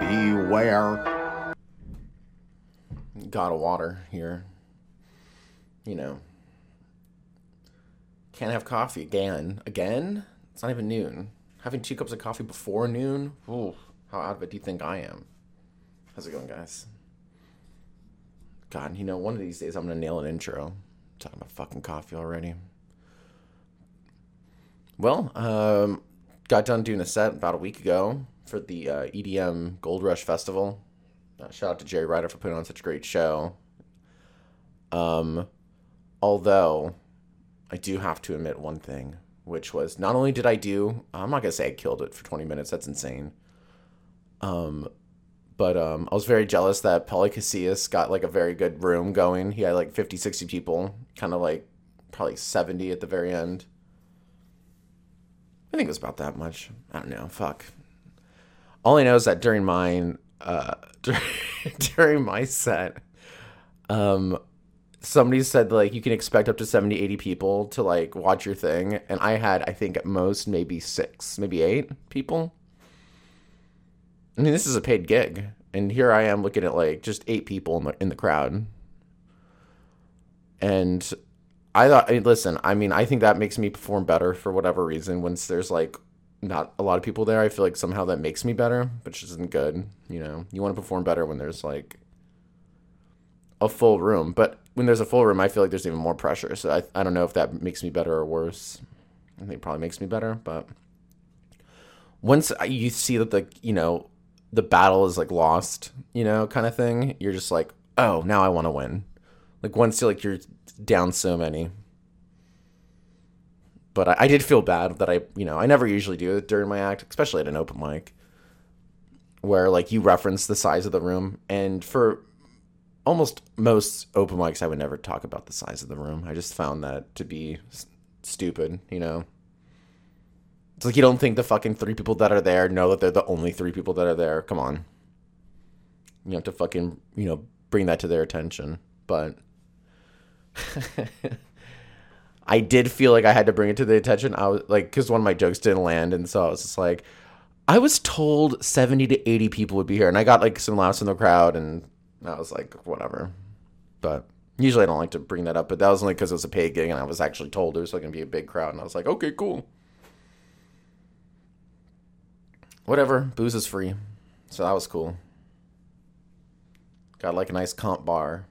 Beware. God of water here. You know. Can't have coffee again. Again? It's not even noon. Having 2 cups of coffee before noon? Ooh, how out of it do you think I am? How's it going, guys? God, you know, one of these days I'm going to nail an intro. I'm talking about fucking coffee already. Well, got done doing a set about a week ago for the EDM Gold Rush Festival. Shout out to Jerry Ryder for putting on such a great show. Although, I do have to admit one thing, which was not only did I do, I'm not going to say I killed it for 20 minutes. That's insane. But I was very jealous that Pauli Cassius got, like, a very good room going. He had, like, 50, 60 people, kind of, like, probably 70 at the very end. I think it was about that much. I don't know. Fuck. All I know is that during mine, during my set, somebody said, like, you can expect up to 70, 80 people to, like, watch your thing. And I had, I think, at most maybe 6, maybe 8 people. I mean, this is a paid gig, and here I am looking at, like, just 8 people in the crowd. And I thought, I think that makes me perform better for whatever reason. Once there's, like, not a lot of people there, I feel like somehow that makes me better, which isn't good, you know. You want to perform better when there's, like, a full room. But when there's a full room, I feel like there's even more pressure. So I don't know if that makes me better or worse. I think it probably makes me better, but once you see that, like, you know, the battle is, like, lost, you know, kind of thing, you're just like, oh, now I want to win. Like, once you're, like, you're down so many. But I did feel bad that I never usually do it during my act, especially at an open mic, where, like, you reference the size of the room. And for almost most open mics, I would never talk about the size of the room. I just found that to be stupid, you know. It's like you don't think the fucking 3 people that are there know that they're the only 3 people that are there. Come on. You have to fucking, you know, bring that to their attention. But I did feel like I had to bring it to their attention. I was like, because one of my jokes didn't land. And so I was just like, I was told 70 to 80 people would be here. And I got, like, some laughs in the crowd. And I was like, whatever. But usually I don't like to bring that up. But that was only because it was a paid gig and I was actually told it was, like, going to be a big crowd. And I was like, okay, cool. Whatever, booze is free, so that was cool. Got, like, a nice comp bar.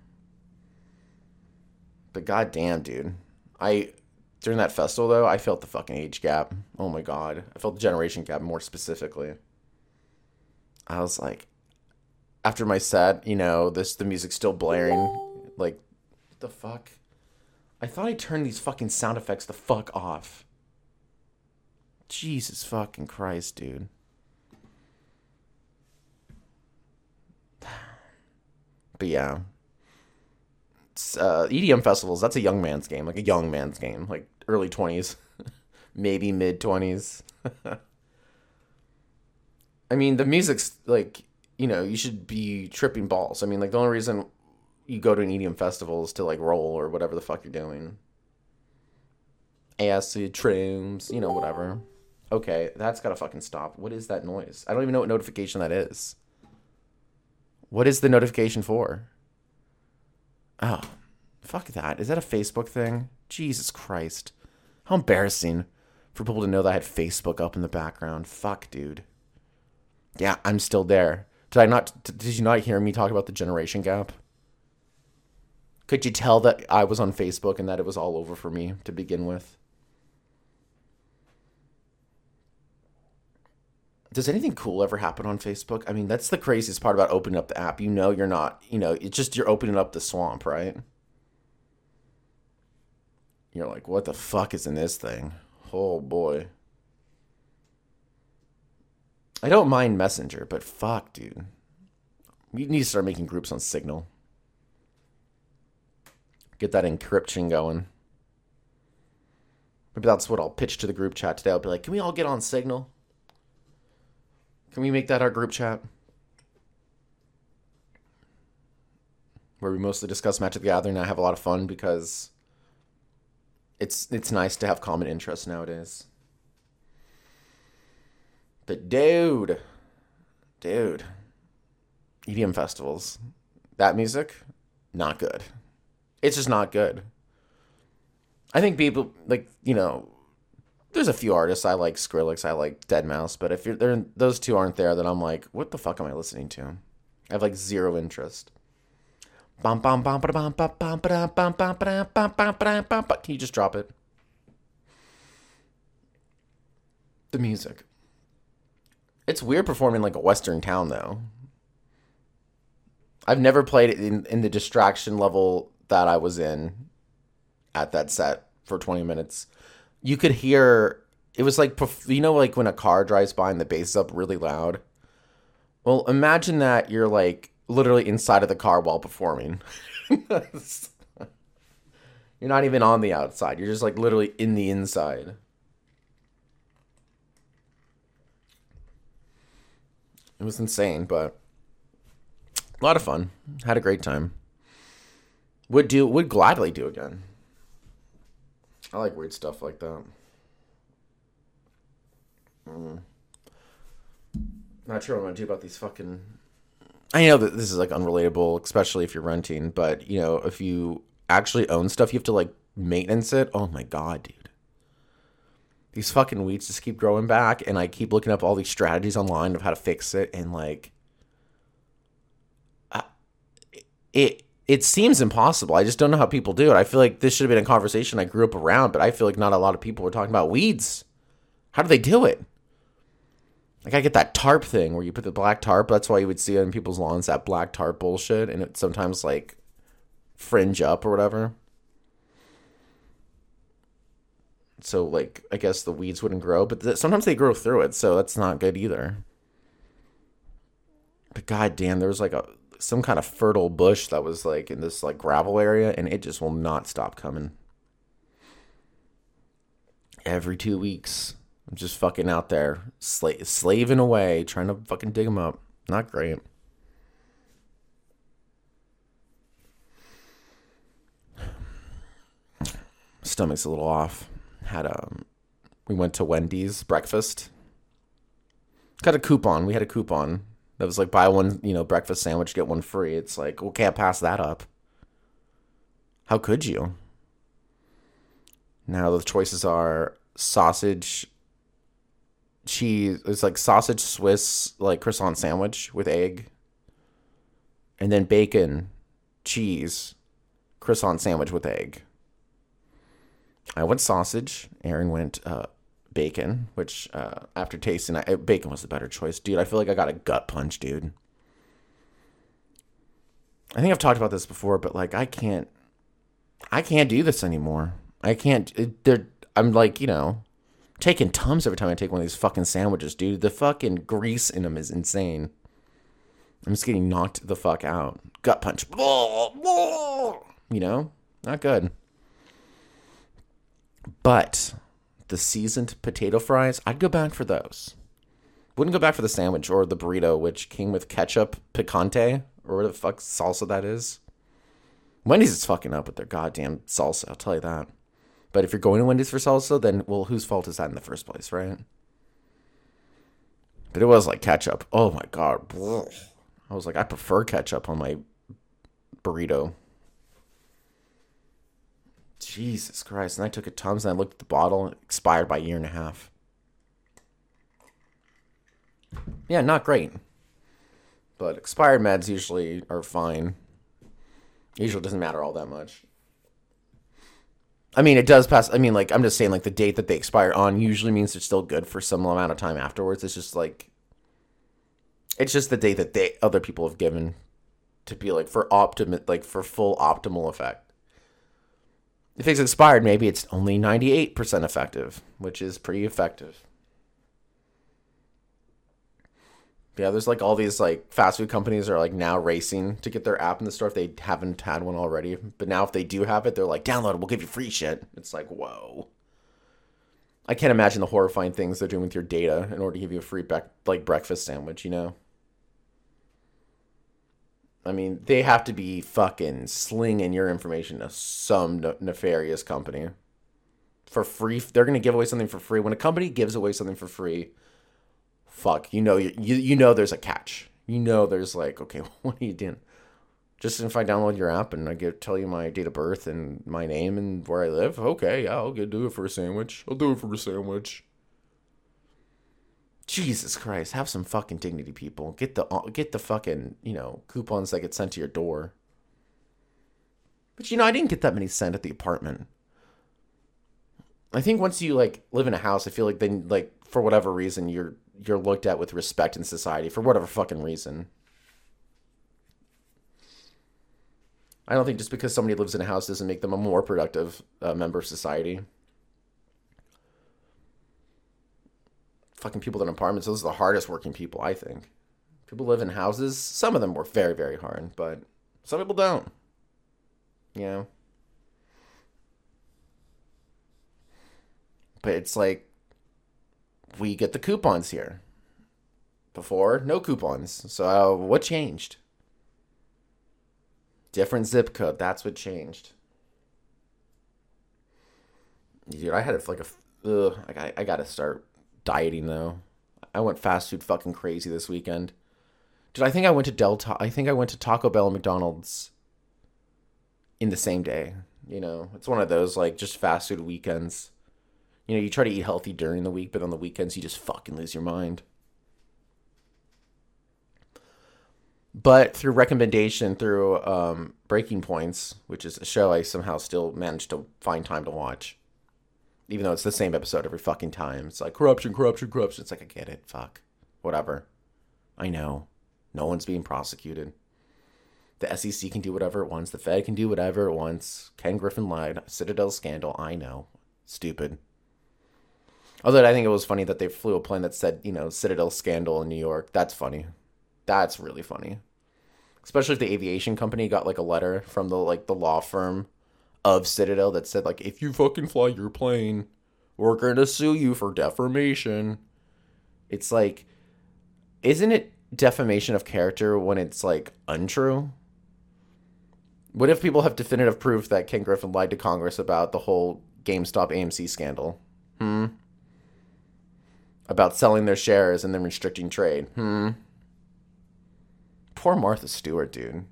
But goddamn, dude, during that festival, though, I felt the fucking age gap. Oh my god, I felt the generation gap more specifically. I was like, after my set, you know, the music's still blaring. Like, what the fuck? I thought I turned these fucking sound effects the fuck off. Jesus fucking Christ, dude. But yeah, it's, EDM festivals, that's a young man's game, like early 20s, maybe mid 20s. I mean, the music's like, you know, you should be tripping balls. I mean, like, the only reason you go to an EDM festival is to, like, roll or whatever the fuck you're doing. Acid trims, you know, whatever. Okay, that's gotta fucking stop. What is that noise? I don't even know what notification that is. What is the notification for? Oh, fuck that. Is that a Facebook thing? Jesus Christ. How embarrassing for people to know that I had Facebook up in the background. Fuck, dude. Yeah, I'm still there. Did you not hear me talk about the generation gap? Could you tell that I was on Facebook and that it was all over for me to begin with? Does anything cool ever happen on Facebook? I mean, that's the craziest part about opening up the app. You know you're not, you know, it's just you're opening up the swamp, right? You're like, what the fuck is in this thing? Oh, boy. I don't mind Messenger, but fuck, dude. You need to start making groups on Signal. Get that encryption going. Maybe that's what I'll pitch to the group chat today. I'll be like, can we all get on Signal? Can we make that our group chat? Where we mostly discuss Magic the Gathering. I have a lot of fun because it's nice to have common interests nowadays. But dude. EDM festivals. That music, not good. It's just not good. I think people, like, you know, there's a few artists. I like Skrillex, I like Deadmau5, but if you're there, those two aren't there, then I'm like, what the fuck am I listening to? I have, like, zero interest. Can you just drop it? The music. It's weird performing like a Western town, though. I've never played it in the distraction level that I was in at that set for 20 minutes. You could hear, it was like, you know, like when a car drives by and the bass is up really loud. Well, imagine that you're like literally inside of the car while performing. You're not even on the outside. You're just like literally in the inside. It was insane, but a lot of fun. Had a great time. Would gladly do again. I like weird stuff like that. Not sure what I'm going to do about these fucking... I know that this is like unrelatable, especially if you're renting, but you know, if you actually own stuff, you have to like maintenance it. Oh my God, dude. These fucking weeds just keep growing back, and I keep looking up all these strategies online of how to fix it, and like, it seems impossible. I just don't know how people do it. I feel like this should have been a conversation I grew up around, but I feel like not a lot of people were talking about weeds. How do they do it? Like, I get that tarp thing where you put the black tarp. That's why you would see on people's lawns that black tarp bullshit, and it sometimes like fringe up or whatever. So, like, I guess the weeds wouldn't grow, but sometimes they grow through it, so that's not good either. But goddamn, there was, like, some kind of fertile bush that was, like, in this, like, gravel area, and it just will not stop coming. Every 2 weeks, I'm just fucking out there, slaving away, trying to fucking dig them up. Not great. Stomach's a little off. We went to Wendy's breakfast. Got a coupon. We had a coupon that was like buy one, you know, breakfast sandwich, get one free. It's like, well, can't pass that up. How could you? Now the choices are sausage, cheese. It's like sausage Swiss, like croissant sandwich with egg, and then bacon, cheese, croissant sandwich with egg. I went sausage. Aaron went bacon, which after tasting, bacon was the better choice. Dude, I feel like I got a gut punch, dude. I think I've talked about this before, but like I can't do this anymore. I can't. I'm like, you know, taking Tums every time I take one of these fucking sandwiches, dude. The fucking grease in them is insane. I'm just getting knocked the fuck out. Gut punch. You know, not good. But the seasoned potato fries, I'd go back for those. Wouldn't go back for the sandwich or the burrito, which came with ketchup, picante, or whatever the fuck salsa that is. Wendy's is fucking up with their goddamn salsa, I'll tell you that. But if you're going to Wendy's for salsa, then, well, whose fault is that in the first place, right? But it was like ketchup. Oh, my God. I was like, I prefer ketchup on my burrito. Jesus Christ. And I took a Tums and I looked at the bottle, and it expired by a year and a half. Yeah, not great. But expired meds usually are fine. Usually doesn't matter all that much. I mean, it does pass. I mean, like, I'm just saying, like, the date that they expire on usually means they're still good for some amount of time afterwards. It's just like, it's just the date that other people have given to be like for full optimal effect. If it's expired, maybe it's only 98% effective, which is pretty effective. Yeah, there's like all these like fast food companies are like now racing to get their app in the store if they haven't had one already. But now if they do have it, they're like, download it, we'll give you free shit. It's like, whoa. I can't imagine the horrifying things they're doing with your data in order to give you a free breakfast sandwich, you know? I mean, they have to be fucking slinging your information to some nefarious company for free. They're going to give away something for free. When a company gives away something for free, fuck, you know there's a catch. you know there's like, okay, what are you doing? Just if I download your app and I tell you my date of birth and my name and where I live, okay, yeah, I'll do it for a sandwich. I'll do it for a sandwich. Jesus Christ, have some fucking dignity, people. Get the fucking, coupons that get sent to your door. But, I didn't get that many sent at the apartment. I think once you, live in a house, I feel like then, for whatever reason, you're looked at with respect in society. For whatever fucking reason. I don't think just because somebody lives in a house doesn't make them a more productive member of society. Fucking people in apartments, those are the hardest working people, I think. People live in houses. Some of them work very, very hard, but some people don't. Yeah. But it's like, we get the coupons here. Before, no coupons. So what changed? Different zip code. That's what changed. Dude, I had I gotta start dieting though. I went fast food fucking crazy this weekend. Dude, I think I went to Taco Bell and McDonald's in the same day. It's one of those just fast food weekends. You try to eat healthy during the week, but on the weekends you just fucking lose your mind. But through recommendation, through Breaking Points, which is a show I somehow still managed to find time to watch. Even though it's the same episode every fucking time. It's like, corruption, corruption, corruption. It's like, I get it. Fuck. Whatever. I know. No one's being prosecuted. The SEC can do whatever it wants. The Fed can do whatever it wants. Ken Griffin lied. Citadel scandal. I know. Stupid. Although I think it was funny that they flew a plane that said, Citadel scandal in New York. That's funny. That's really funny. Especially if the aviation company got, a letter from the law firm of Citadel that said, if you fucking fly your plane, we're going to sue you for defamation. It's isn't it defamation of character when it's, untrue? What if people have definitive proof that Ken Griffin lied to Congress about the whole GameStop AMC scandal? About selling their shares and then restricting trade? Poor Martha Stewart, dude.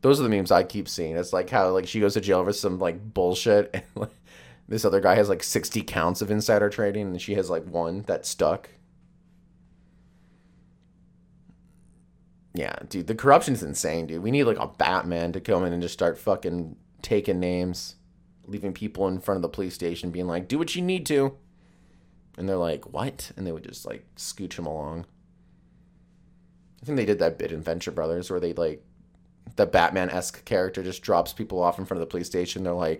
Those are the memes I keep seeing. It's how she goes to jail for some bullshit, and this other guy has 60 counts of insider trading, and she has one that stuck. Yeah, dude, the corruption's insane, dude. We need a Batman to come in and just start fucking taking names, leaving people in front of the police station, being do what you need to, and they're what? And they would just scooch him along. I think they did that bit in Venture Brothers where they, the Batman-esque character just drops people off in front of the police station. They're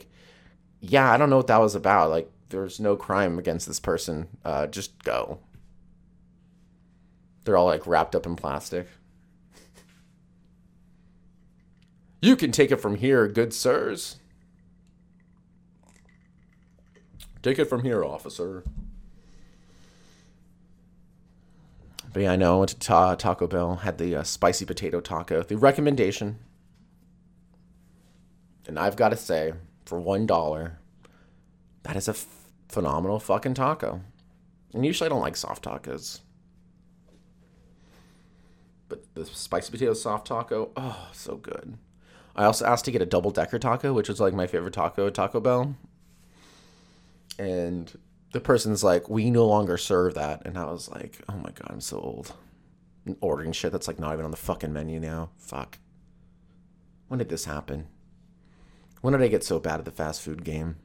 yeah, I don't know what that was about. There's no crime against this person. Just go. They're all, wrapped up in plastic. You can take it from here, good sirs. Take it from here, officer. But yeah, I know. I went to Taco Bell, had the spicy potato taco, the recommendation. And I've got to say, for $1, that is a phenomenal fucking taco. And usually I don't like soft tacos. But the spicy potato soft taco, oh, so good. I also asked to get a double-decker taco, which was my favorite taco at Taco Bell. And the person's we no longer serve that. And I was oh my God, I'm so old. I'm ordering shit that's not even on the fucking menu now. Fuck. When did this happen? When did I get so bad at the fast food game?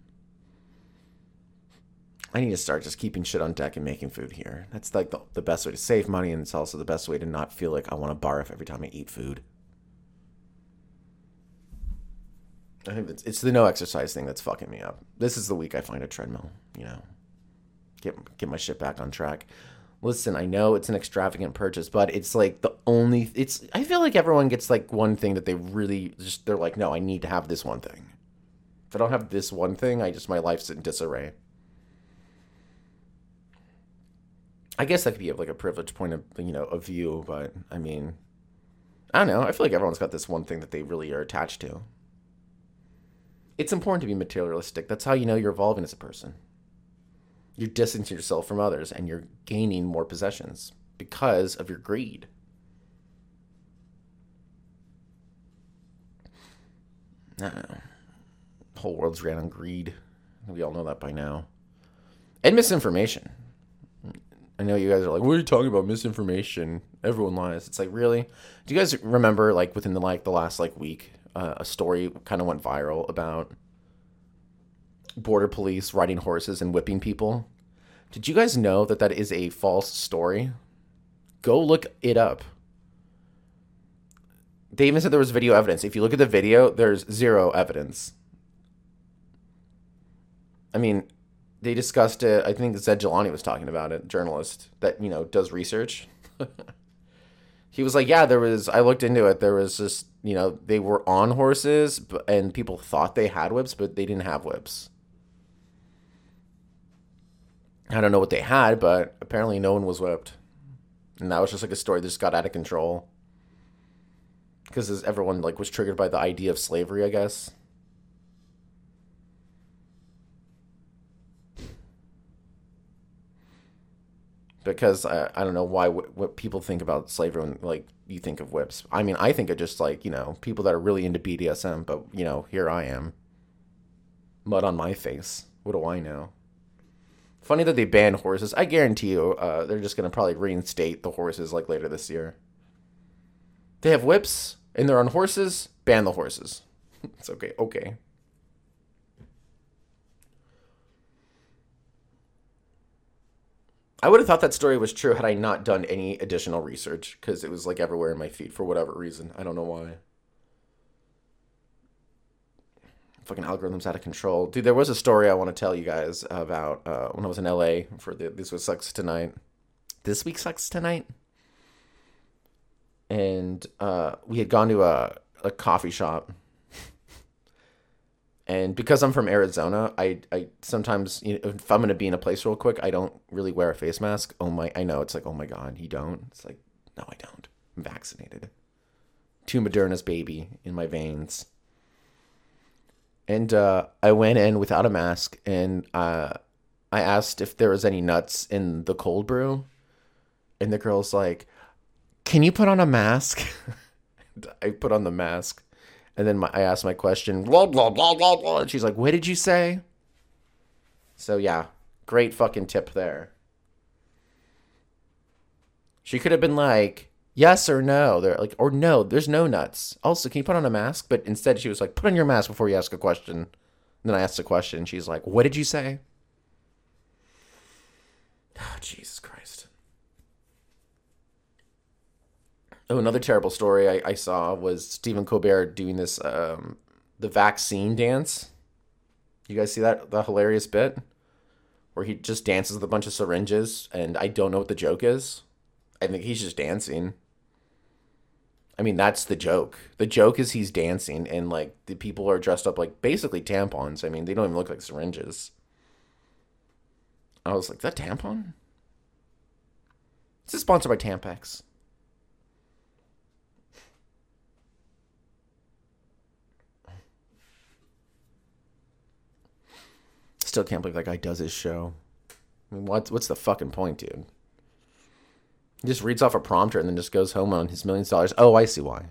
I need to start just keeping shit on deck and making food here. That's the best way to save money, and it's also the best way to not feel I want to barf every time I eat food. I think it's the no exercise thing that's fucking me up. This is the week I find a treadmill, Get my shit back on track. Listen, I know it's an extravagant purchase, but it's I feel everyone gets one thing that they really just, they're no, I need to have this one thing. If I don't have this one thing, my life's in disarray. I guess that could be a privileged point of, a view, but I mean, I don't know. I feel everyone's got this one thing that they really are attached to. It's important to be materialistic. That's how you know you're evolving as a person. You're distancing yourself from others, and you're gaining more possessions because of your greed. The whole world's ran on greed. We all know that by now. And misinformation. I know you guys are like, what are you talking about? Misinformation. Everyone lies. It's like, really? Do you guys remember, like, within the last, like, week, a story kind of went viral about border police riding horses and whipping people? Did you guys know that that is a false story? Go look it up. They even said there was video evidence. If you look at the video, there's zero evidence. I mean, they discussed it. I think Zed Jelani was talking about it, journalist that, you know, does research. He was like, yeah, there was, I looked into it. There was just, you know, they were on horses and people thought they had whips, but they didn't have whips. I don't know what they had, but apparently no one was whipped. And that was just like a story that just got out of control. Because everyone like was triggered by the idea of slavery, I guess. Because I don't know why what people think about slavery when like you think of whips. I mean, I think of just like, you know, people that are really into BDSM, but you know, here I am. Mud on my face. What do I know? Funny that they banned horses. I guarantee you they're just going to probably reinstate the horses like later this year. They have whips and they're on horses. Ban the horses. It's okay. Okay. I would have thought that story was true had I not done any additional research because it was like everywhere in my feed for whatever reason. I don't know why. Fucking algorithm's out of control. Dude, there was a story I want to tell you guys about when I was in LA for the This Week Sucks Tonight. And we had gone to a coffee shop. And because I'm from Arizona, I sometimes, you know, if I'm going to be in a place real quick, I don't really wear a face mask. Oh my, I know. It's like, oh my God, you don't? It's like, no, I don't. I'm vaccinated. Two Moderna's baby in my veins. And I went in without a mask and I asked if there was any nuts in the cold brew. And the girl's like, can you put on a mask? I put on the mask. And then I asked my question, blah, blah, blah, blah, blah. And she's like, what did you say? So, yeah, great fucking tip there. She could have been like, yes or no. They're like, or no, there's no nuts. Also, can you put on a mask? But instead, she was like, put on your mask before you ask a question. And then I asked a question. And she's like, what did you say? Oh, Jesus Christ. Oh, another terrible story I saw was Stephen Colbert doing this, the vaccine dance. You guys see that? The hilarious bit where he just dances with a bunch of syringes and I don't know what the joke is. I think he's just dancing. I mean, that's the joke. The joke is he's dancing and like the people are dressed up like basically tampons. I mean, they don't even look like syringes. I was like, is that tampon? This is sponsored by Tampax. Still can't believe that guy does his show. I mean, what's the fucking point, dude? He just reads off a prompter and then just goes home on his millions of dollars. Oh, I see why.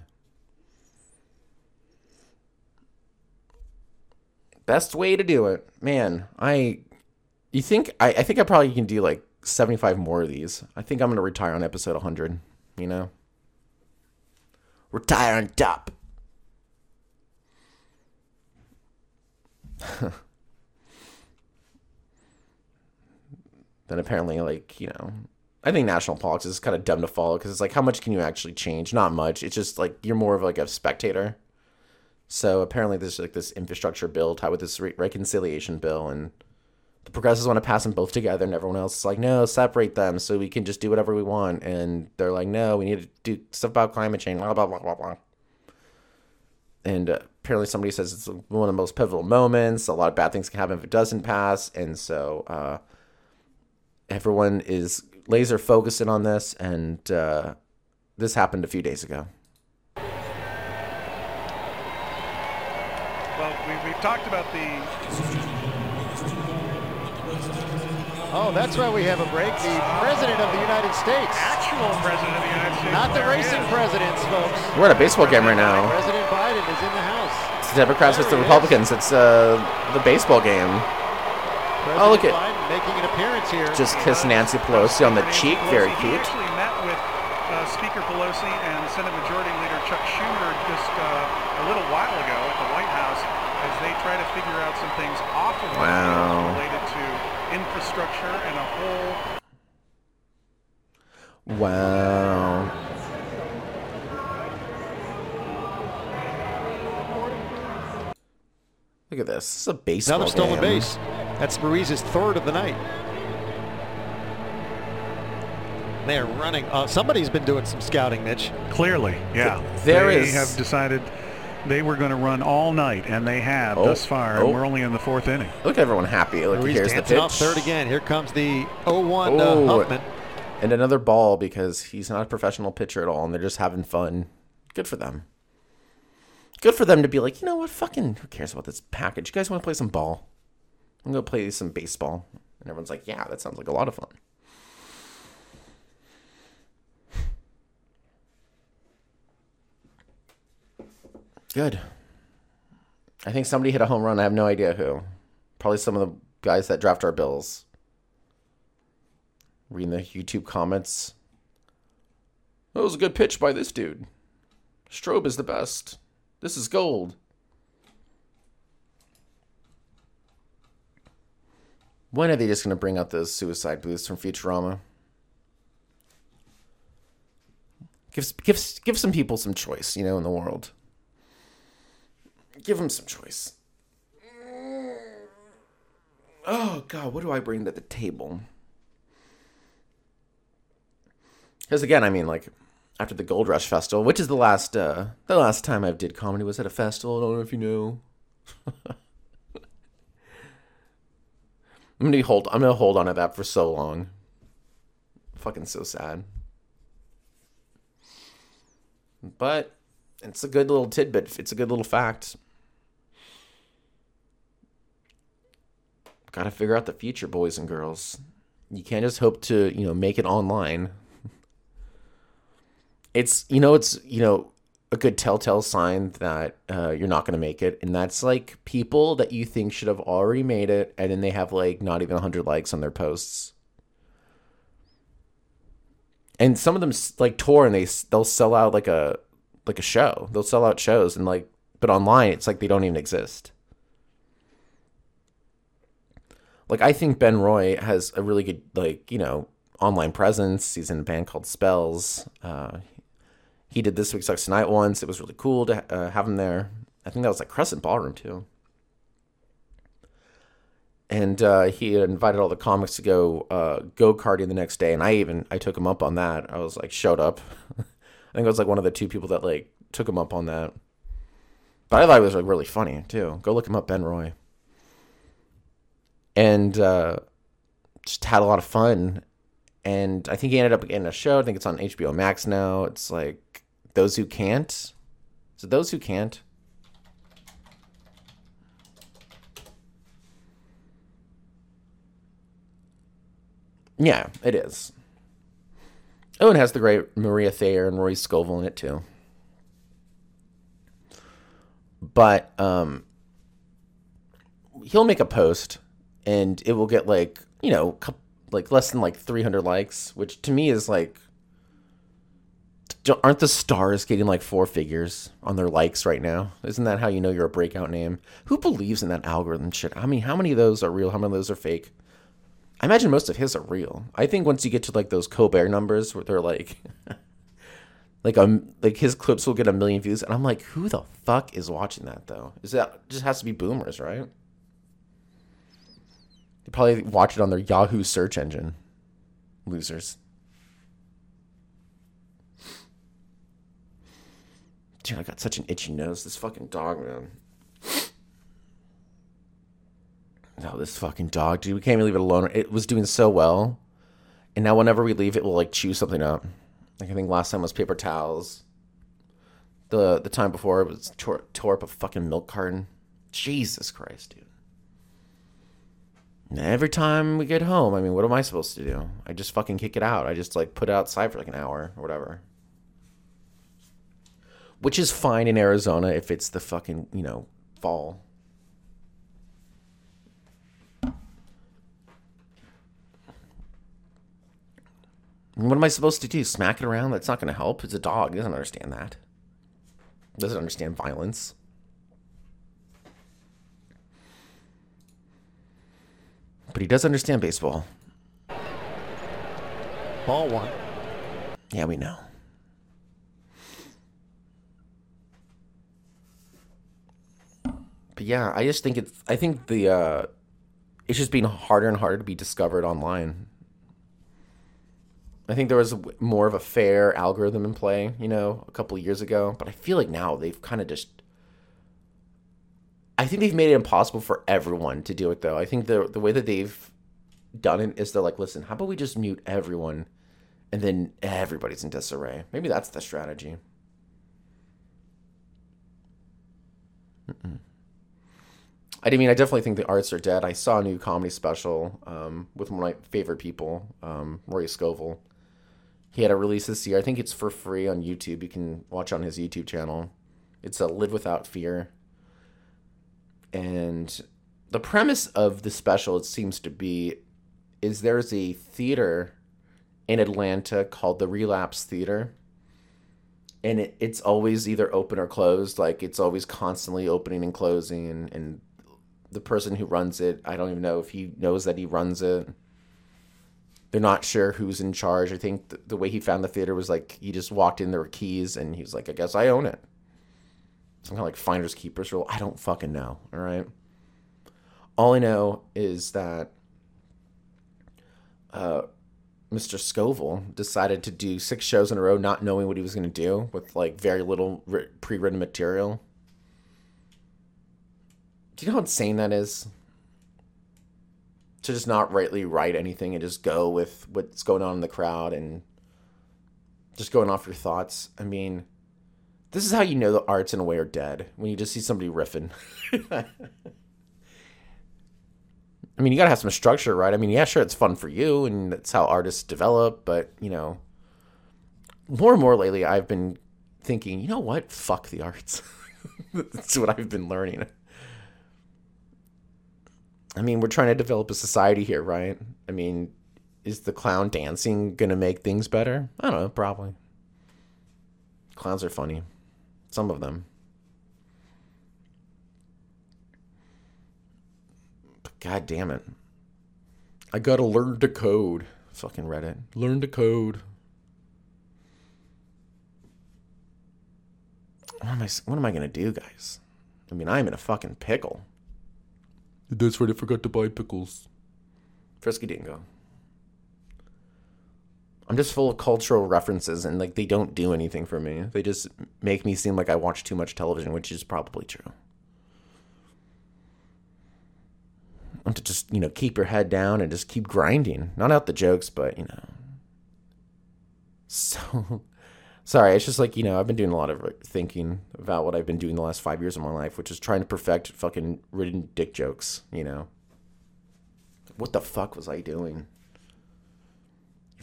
Best way to do it. Man, I think I probably can do like 75 more of these. I think I'm going to retire on episode 100, you know? Retire on top. Then apparently, like, you know, I think national politics is kind of dumb to follow because it's like, how much can you actually change? Not much. It's just like you're more of like a spectator. So apparently there's like this infrastructure bill tied with this reconciliation bill and the progressives want to pass them both together and everyone else is like, no, separate them so we can just do whatever we want. And they're like, no, we need to do stuff about climate change, blah, blah, blah, blah, blah. And apparently somebody says it's one of the most pivotal moments. A lot of bad things can happen if it doesn't pass. And so, everyone is laser focusing on this, and this happened a few days ago. Well, we've talked about the... Oh, that's why we have a break. The President of the United States. Actual President of the United States. Not the racing presidents, folks. We're at a baseball game right now. President Biden is in the house. the Democrats, it's the Republicans. It's the baseball game. President oh, look at Biden making an appearance here. Just kiss Nancy Pelosi on the cheek. Pelosi. Very cute. He actually met with Speaker Pelosi and Senate Majority Leader Chuck Schumer just a little while ago at the White House as they try to figure out some things off of wow. related to infrastructure and a whole... Wow. Look at this. This is a baseball game. Another stolen base. That's Maurice's third of the night. They're running. Somebody's been doing some scouting, Mitch. Clearly, yeah. They have decided they were going to run all night, and they have thus far. And we're only in the fourth inning. Look, everyone happy. Look, here's the pitch. Up third again. Here comes the 0-1 Huffman. And another ball because he's not a professional pitcher at all, and they're just having fun. Good for them. Good for them to be like, you know what, fucking, who cares about this package? You guys want to play some ball? I'm going to play some baseball. And everyone's like, yeah, that sounds like a lot of fun. Good. I think somebody hit a home run. I have no idea who. Probably some of the guys that draft our bills. Reading the YouTube comments. That was a good pitch by this dude. Strobe is the best. This is gold. When are they just going to bring out those suicide booths from Futurama? Give some people some choice, you know, in the world. Give them some choice. Oh, God, what do I bring to the table? Because, again, I mean, like, after the Gold Rush Festival, which is the last time I did comedy was at a festival. I don't know if you know. I'm gonna hold on to that for so long. Fucking so sad. But it's a good little tidbit. It's a good little fact. Gotta figure out the future, boys and girls. You can't just hope to, you know, make it online. It's a good telltale sign that you're not going to make it. And that's like people that you think should have already made it. And then they have like not even 100 likes on their posts. And some of them like tour and they'll sell out like a show. They'll sell out shows and like, but online it's like they don't even exist. Like I think Ben Roy has a really good online presence. He's in a band called Spells. He did This Week's Sucks Tonight once. It was really cool to have him there. I think that was like Crescent Ballroom too. And he invited all the comics to go go-karting the next day. And I took him up on that. I was like, showed up. I think I was like one of the two people that like took him up on that. But I thought it was like really funny too. Go look him up, Ben Roy. And just had a lot of fun. And I think he ended up getting a show. I think it's on HBO Max now. It's like Those Who Can't. So Those Who Can't. Yeah, it is. Oh, it has the great Maria Thayer and Roy Scovel in it too. But he'll make a post and it will get like, you know, a couple, like less than like 300 likes, which to me is like, aren't the stars getting like four figures on their likes right now? Isn't that how you know you're a breakout name? Who believes in that algorithm shit? I mean, how many of those are real? How many of those are fake? I imagine most of his are real. I think once you get to like those Colbert numbers where they're like, like his clips will get 1 million views. And I'm like, who the fuck is watching that though? Is that just has to be boomers, right? They probably watch it on their Yahoo search engine. Losers. Dude, I got such an itchy nose. This fucking dog, man. No, this fucking dog, dude. We can't even leave it alone. It was doing so well. And now whenever we leave, it will, like, chew something up. Like, I think last time was paper towels. The time before, it was tore up a fucking milk carton. Jesus Christ, dude. Every time we get home, I mean, what am I supposed to do? I just fucking kick it out. I just, like, put it outside for, like, an hour or whatever. Which is fine in Arizona if it's the fucking, you know, fall. What am I supposed to do? Smack it around? That's not going to help. It's a dog. It doesn't understand that. It doesn't understand violence. But he does understand baseball. Ball one. Yeah, we know. But yeah, I just think it's... I think the... it's just being harder and harder to be discovered online. I think there was more of a fair algorithm in play, you know, a couple of years ago. But I feel like now they've kind of just... I think they've made it impossible for everyone to do it, though. I think the way that they've done it is they're like, listen, how about we just mute everyone and then everybody's in disarray? Maybe that's the strategy. Mm-mm. I mean, I definitely think the arts are dead. I saw a new comedy special with one of my favorite people, Roy Scovel. He had a release this year. I think it's for free on YouTube. You can watch on his YouTube channel. It's a Live Without Fear. And the premise of the special, it seems to be, is there's a theater in Atlanta called the Relapse Theater. And it's always either open or closed. Like, it's always constantly opening and closing. And the person who runs it, I don't even know if he knows that he runs it. They're not sure who's in charge. I think the way he found the theater was, like, he just walked in, there were keys, and he was like, I guess I own it. Some kind of like finder's keeper's rule. I don't fucking know, all right? All I know is that Mr. Scovel decided to do 6 shows in a row not knowing what he was going to do with like very little pre-written material. Do you know how insane that is? To just not rightly write anything and just go with what's going on in the crowd and just going off your thoughts. I mean... This is how you know the arts in a way are dead, when you just see somebody riffing. I mean, you gotta have some structure, right? I mean, yeah, sure, it's fun for you, and that's how artists develop, but, you know, more and more lately, I've been thinking, you know what? Fuck the arts. That's what I've been learning. I mean, we're trying to develop a society here, right? I mean, is the clown dancing gonna make things better? I don't know, probably. Clowns are funny. Some of them. But god damn it. I gotta learn to code. Fucking Reddit. Learn to code. What am I gonna do, guys? I mean, I'm in a fucking pickle. That's right, I forgot to buy pickles. Frisky Dingo. I'm just full of cultural references, and, like, they don't do anything for me. They just make me seem like I watch too much television, which is probably true. I have to just, you know, keep your head down and just keep grinding. Not out the jokes, but, you know. So, sorry, it's just like, you know, I've been doing a lot of thinking about what I've been doing the last 5 years of my life, which is trying to perfect fucking written dick jokes, you know. What the fuck was I doing?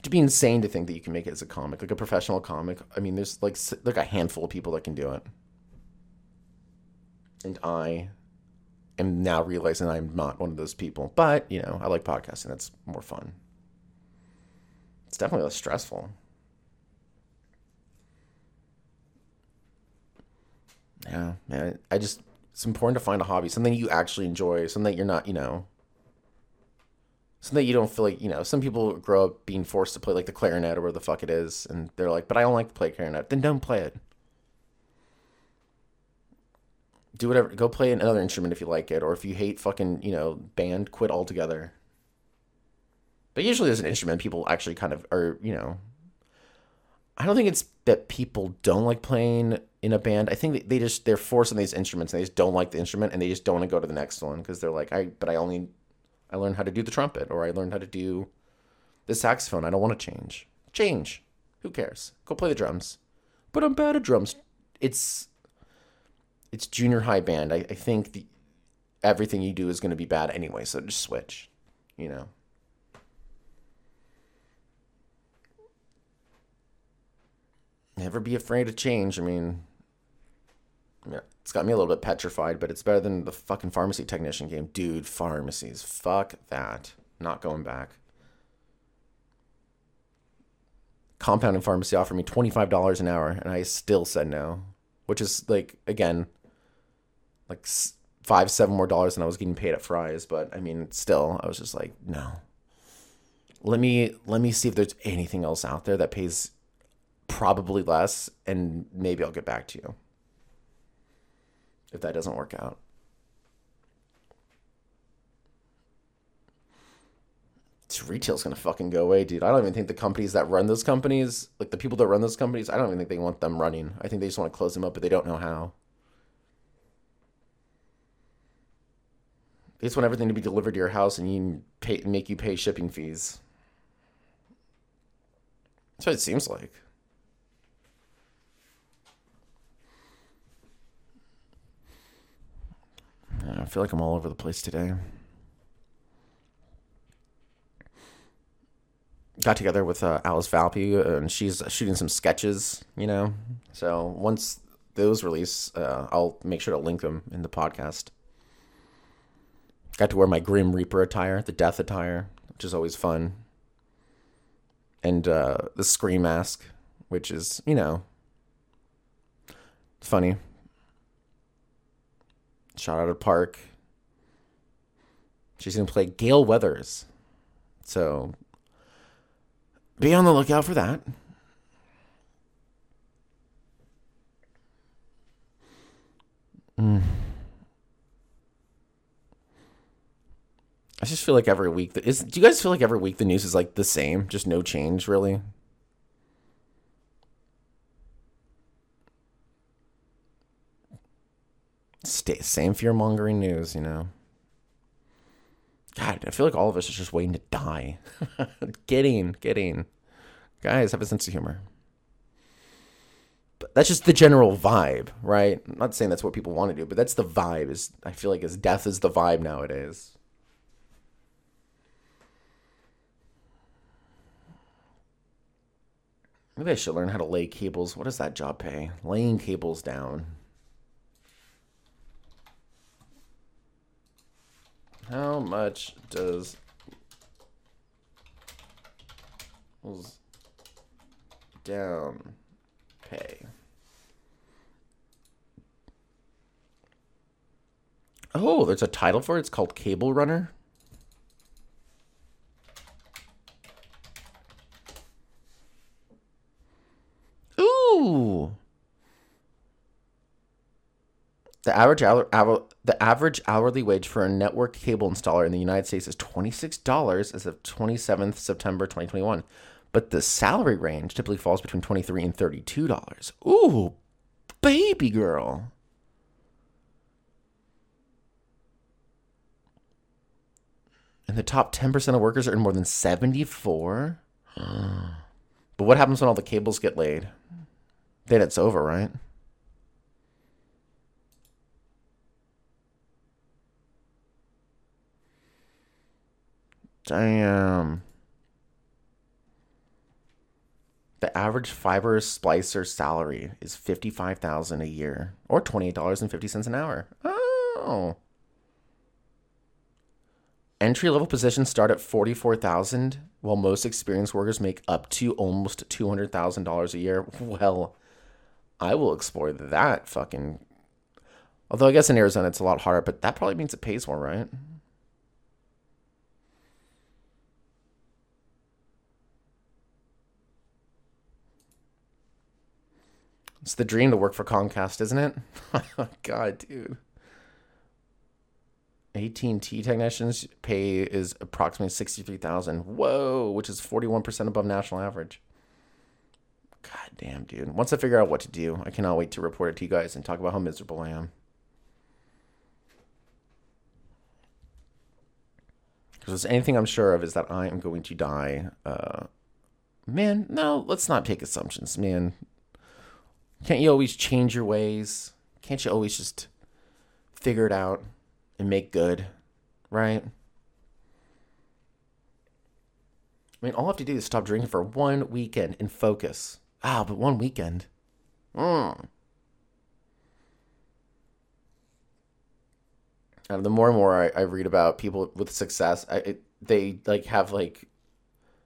To be insane to think that you can make it as a comic, like a professional comic. I mean, there's like a handful of people that can do it, and I am now realizing I'm not one of those people. But you know, I like podcasting; that's more fun. It's definitely less stressful. Yeah, man. I just it's important to find a hobby, something you actually enjoy, something that you're not, you know. Something that you don't feel like, you know, some people grow up being forced to play, like, the clarinet or whatever the fuck it is, and they're like, but I don't like to play clarinet. Then don't play it. Do whatever. Go play another instrument if you like it, or if you hate fucking, you know, band, quit altogether. But usually there's an instrument people actually kind of are, you know. I don't think it's that people don't like playing in a band. I think they're forced on these instruments, and they just don't like the instrument, and they just don't want to go to the next one, because they're like, I learned how to do the trumpet, or I learned how to do the saxophone. I don't want to change. Change. Who cares? Go play the drums. But I'm bad at drums. It's junior high band. I think everything you do is going to be bad anyway, so just switch, you know. Never be afraid of change. I mean, Yeah, it's got me a little bit petrified, but it's better than the fucking pharmacy technician game. Dude, pharmacies. Fuck that. Not going back. Compounding pharmacy offered me $25 an hour, and I still said no, which is, like, again, like $5-7 more dollars than I was getting paid at Fry's. But I mean, still, I was just like, no. Let me see if there's anything else out there that pays probably less, and maybe I'll get back to you if that doesn't work out. This retail's gonna fucking go away, dude. I don't even think the companies that run those companies, like the people that run those companies, I don't even think they want them running. I think they just want to close them up, but they don't know how. They just want everything to be delivered to your house and make you pay shipping fees. That's what it seems like. I feel like I'm all over the place today. Got together with Alice Valpy, and she's shooting some sketches, you know. So once those release, I'll make sure to link them in the podcast. Got to wear my Grim Reaper attire, the death attire, which is always fun. And the Scream mask, which is, you know, funny. Shout out to Park. She's going to play Gale Weathers. So be on the lookout for that. I just feel like every week... do you guys feel like every week the news is like the same? Just no change, really? Same fear-mongering news, you know? God, I feel like all of us are just waiting to die. Kidding. Guys, have a sense of humor. But that's just the general vibe, right? I'm not saying that's what people want to do, but that's the vibe. I feel like death is the vibe nowadays. Maybe I should learn how to lay cables. What does that job pay? Laying cables down. How much does... down pay? Oh, there's a title for it. It's called Cable Runner. The average hourly wage for a network cable installer in the United States is $26 as of 27th September 2021, but the salary range typically falls between $23 and $32. Ooh, baby girl. And the top 10% of workers earn more than $74. But what happens when all the cables get laid? Then it's over, right? Damn. The average fiber splicer salary is $55,000 a year, or $28.50 an hour. Oh. Entry-level positions start at $44,000, while most experienced workers make up to almost $200,000 a year. Well, I will explore that fucking... Although I guess in Arizona it's a lot harder, but that probably means it pays more, right? It's the dream to work for Comcast, isn't it? God, dude. AT&T technicians' pay is approximately $63,000. Whoa, which is 41% above national average. God damn, dude. Once I figure out what to do, I cannot wait to report it to you guys and talk about how miserable I am. Because if there's anything I'm sure of, is that I am going to die. Man, no, let's not take assumptions, man. Can't you always change your ways? Can't you always just figure it out? And make good, right? I mean, all I have to do is stop drinking for one weekend and focus. Ah, but one weekend. The more and more I read about people with success, they have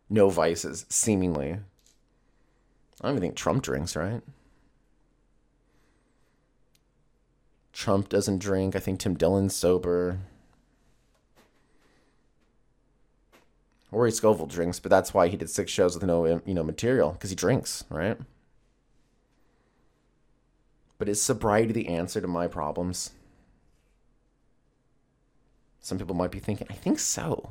no vices, seemingly. I don't even think Trump drinks, right? Trump doesn't drink. I think Tim Dillon's sober. Roy Scovel drinks, but that's why he did 6 shows with no, material, because he drinks, right? But is sobriety the answer to my problems? Some people might be thinking, I think so.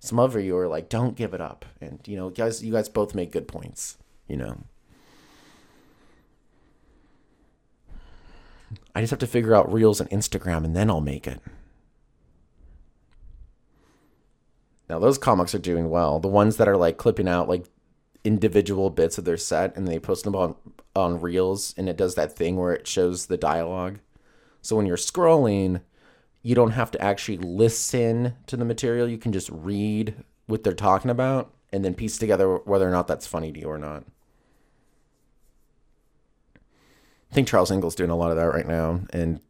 Some of you are like, don't give it up. And, you guys both make good points, I just have to figure out Reels and Instagram, and then I'll make it. Now, those comics are doing well. The ones that are, clipping out, individual bits of their set, and they post them on Reels, and it does that thing where it shows the dialogue. So when you're scrolling, you don't have to actually listen to the material. You can just read what they're talking about and then piece together whether or not that's funny to you or not. I think Charles Engel's doing a lot of that right now, and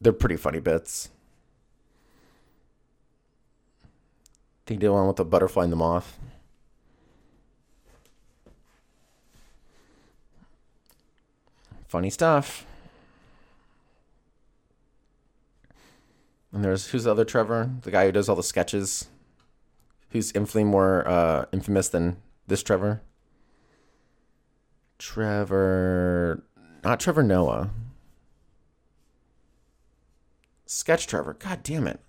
they're pretty funny bits. I think he did one with the butterfly and the moth. Funny stuff. And there's, who's the other Trevor? The guy who does all the sketches. Who's infinitely more infamous than this Trevor? Trevor, not Trevor Noah. Sketch Trevor, god damn it.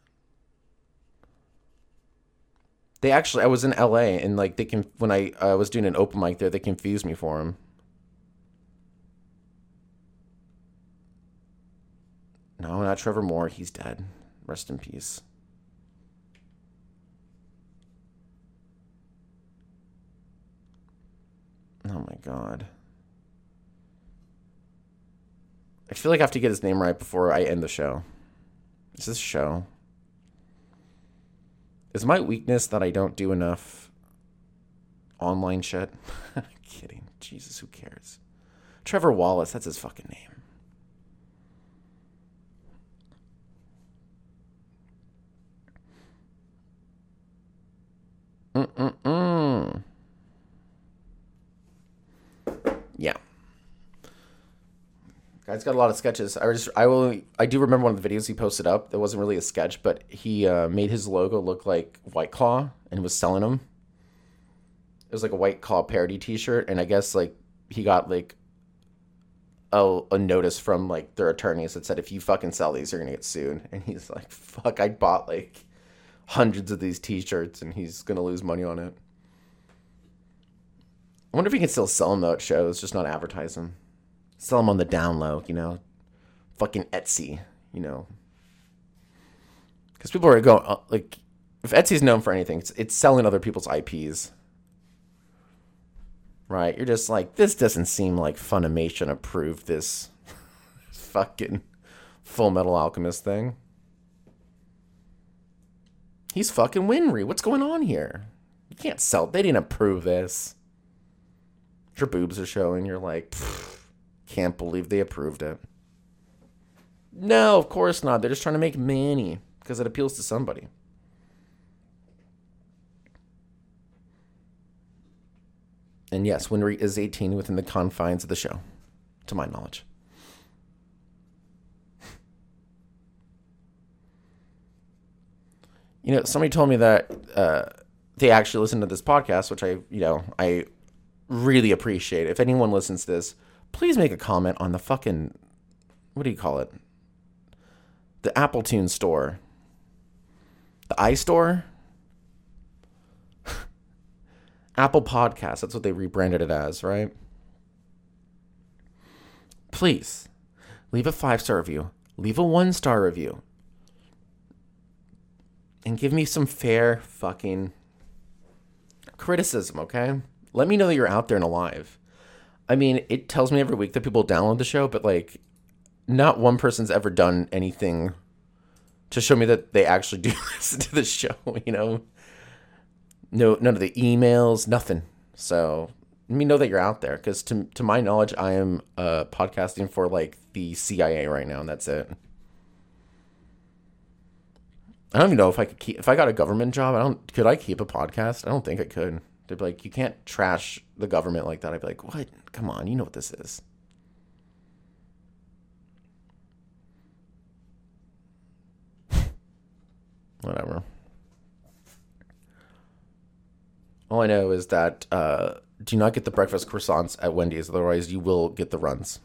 They actually, I was in LA and when I was doing an open mic there, they confused me for him. No, not Trevor Moore. He's dead. Rest in peace. Oh, my God. I feel like I have to get his name right before I end the show. Is this show? Is my weakness that I don't do enough online shit? I'm kidding. Jesus, who cares? Trevor Wallace. That's his fucking name. Yeah. Guy's got a lot of sketches. I do remember one of the videos he posted up. It wasn't really a sketch, but he made his logo look like White Claw and was selling them. It was like a White Claw parody t-shirt, and I guess he got a notice from their attorneys that said, if you fucking sell these, you're gonna get sued. And he's like, fuck, I bought hundreds of these t-shirts, and he's gonna lose money on it. I wonder if he can still sell them though at shows, just not advertise them. Sell them on the down low, fucking Etsy, because people are going if Etsy's known for anything, it's selling other people's IPs, right? You're just like, this doesn't seem like Funimation approved this fucking Full Metal Alchemist thing. He's fucking Winry. What's going on here? You can't sell. They didn't approve this. Your boobs are showing. You're like, can't believe they approved it. No, of course not. They're just trying to make money because it appeals to somebody. And yes, Winry is 18 within the confines of the show, to my knowledge. Somebody told me that they actually listen to this podcast, which I really appreciate. If anyone listens to this, please make a comment on the fucking, what do you call it? The Apple Tune store. The iStore? Apple Podcasts. That's what they rebranded it as, right? Please leave a 5-star review. Leave a 1-star review. And give me some fair fucking criticism, okay? Let me know that you're out there and alive. I mean, it tells me every week that people download the show, but not one person's ever done anything to show me that they actually do listen to the show, No, none of the emails, nothing. So let me know that you're out there, because to my knowledge, I am podcasting for the CIA right now, and that's it. I don't even know if I could keep, if I got a government job, could I keep a podcast? I don't think I could. They'd be like, you can't trash the government like that. I'd be like, what? Come on. You know what this is. Whatever. All I know is that do not get the breakfast croissants at Wendy's. Otherwise, you will get the runs.